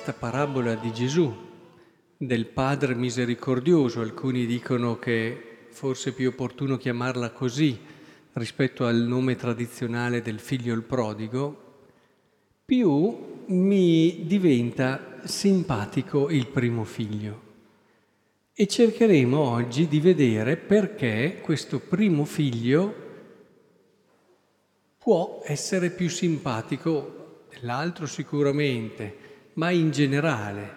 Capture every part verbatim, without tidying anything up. questa parabola di Gesù, del Padre misericordioso, alcuni dicono che forse è più opportuno chiamarla così rispetto al nome tradizionale del figlio il prodigo, più mi diventa simpatico il primo figlio. E cercheremo oggi di vedere perché questo primo figlio può essere più simpatico dell'altro sicuramente, ma in generale.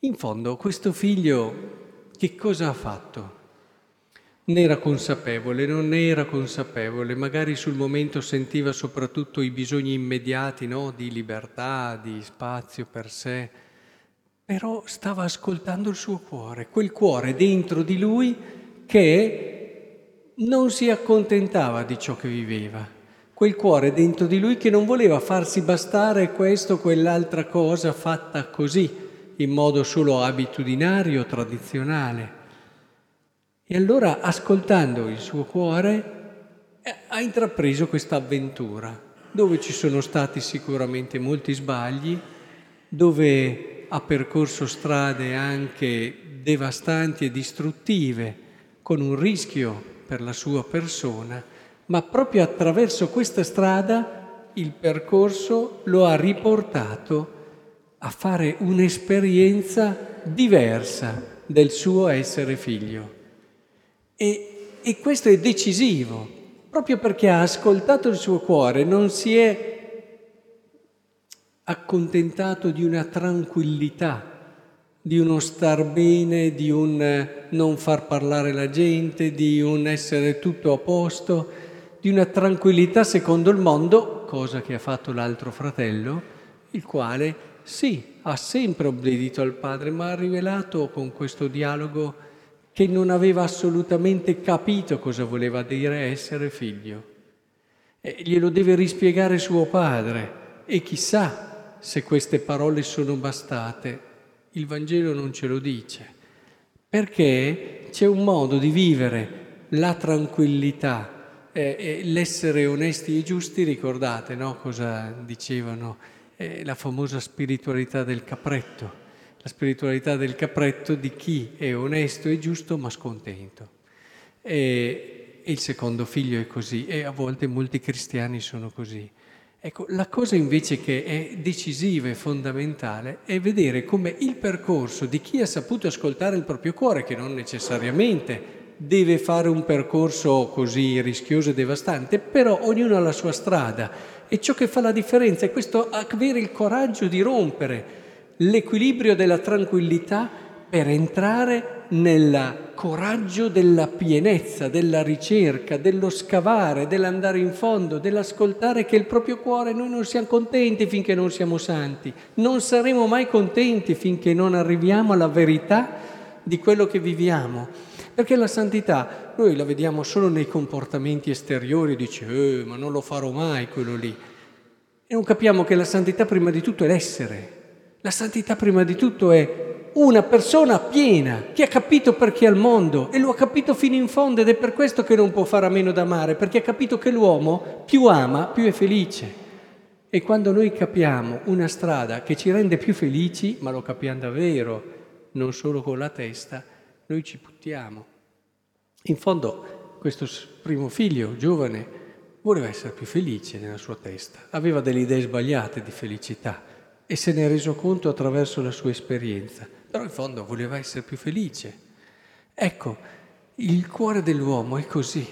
In fondo, questo figlio che cosa ha fatto? Ne era consapevole, non ne era consapevole, magari sul momento sentiva soprattutto i bisogni immediati, no? Di libertà, di spazio per sé. Però stava ascoltando il suo cuore, quel cuore dentro di lui che non si accontentava di ciò che viveva, quel cuore dentro di lui che non voleva farsi bastare questo o quell'altra cosa fatta così, in modo solo abitudinario, tradizionale. E allora, ascoltando il suo cuore, ha intrapreso questa avventura, dove ci sono stati sicuramente molti sbagli, dove ha percorso strade anche devastanti e distruttive, con un rischio per la sua persona, ma proprio attraverso questa strada il percorso lo ha riportato a fare un'esperienza diversa del suo essere figlio. E, e questo è decisivo, proprio perché ha ascoltato il suo cuore, non si è accontentato di una tranquillità, di uno star bene, di un non far parlare la gente, di un essere tutto a posto, di una tranquillità secondo il mondo, cosa che ha fatto l'altro fratello, il quale sì, ha sempre obbedito al padre, ma ha rivelato con questo dialogo che non aveva assolutamente capito cosa voleva dire essere figlio. E glielo deve rispiegare suo padre, e chissà se queste parole sono bastate, il Vangelo non ce lo dice, perché c'è un modo di vivere la tranquillità, eh, eh, l'essere onesti e giusti. Ricordate, no, cosa dicevano? Eh, la famosa spiritualità del capretto, la spiritualità del capretto di chi è onesto e giusto ma scontento. E, e il secondo figlio è così, e a volte molti cristiani sono così. Ecco, la cosa invece che è decisiva e fondamentale è vedere come il percorso di chi ha saputo ascoltare il proprio cuore, che non necessariamente deve fare un percorso così rischioso e devastante, però ognuno ha la sua strada e ciò che fa la differenza è questo avere il coraggio di rompere l'equilibrio della tranquillità per entrare nel coraggio della pienezza, della ricerca, dello scavare, dell'andare in fondo, dell'ascoltare che il proprio cuore, noi non siamo contenti finché non siamo santi, non saremo mai contenti finché non arriviamo alla verità di quello che viviamo. Perché la santità noi la vediamo solo nei comportamenti esteriori, dici eh, ma non lo farò mai quello lì. E non capiamo che la santità prima di tutto è l'essere, la santità prima di tutto è una persona piena, che ha capito perché è al mondo e lo ha capito fino in fondo, ed è per questo che non può fare a meno d'amare, perché ha capito che l'uomo più ama, più è felice. E quando noi capiamo una strada che ci rende più felici, ma lo capiamo davvero, non solo con la testa, noi ci buttiamo. In fondo questo primo figlio, giovane, voleva essere più felice nella sua testa, aveva delle idee sbagliate di felicità e se ne è reso conto attraverso la sua esperienza. Però in fondo voleva essere più felice. Ecco, il cuore dell'uomo è così.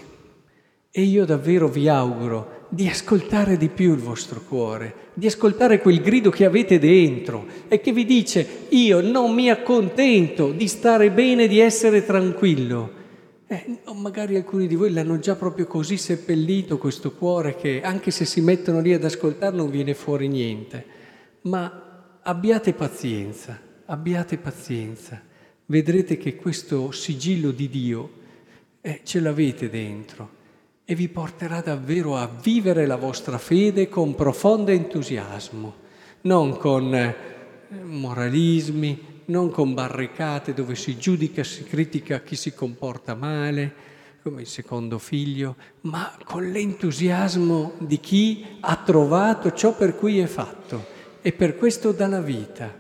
E io davvero vi auguro di ascoltare di più il vostro cuore, di ascoltare quel grido che avete dentro e che vi dice: io non mi accontento di stare bene, di essere tranquillo. Eh, magari alcuni di voi l'hanno già proprio così seppellito questo cuore che anche se si mettono lì ad ascoltare non viene fuori niente. Ma abbiate pazienza. Abbiate pazienza, vedrete che questo sigillo di Dio eh, ce l'avete dentro e vi porterà davvero a vivere la vostra fede con profondo entusiasmo, non con eh, moralismi, non con barricate dove si giudica, si critica chi si comporta male, come il secondo figlio, ma con l'entusiasmo di chi ha trovato ciò per cui è fatto e per questo dà la vita.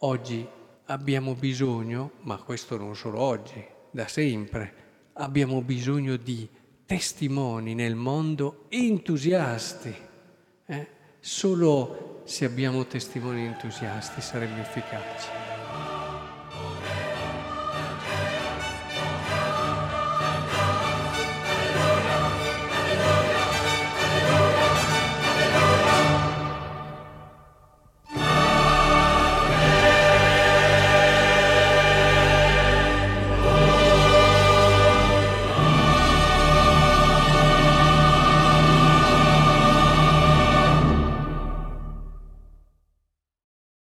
Oggi abbiamo bisogno, ma questo non solo oggi, da sempre, abbiamo bisogno di testimoni nel mondo entusiasti. Eh? Solo se abbiamo testimoni entusiasti saremo efficaci.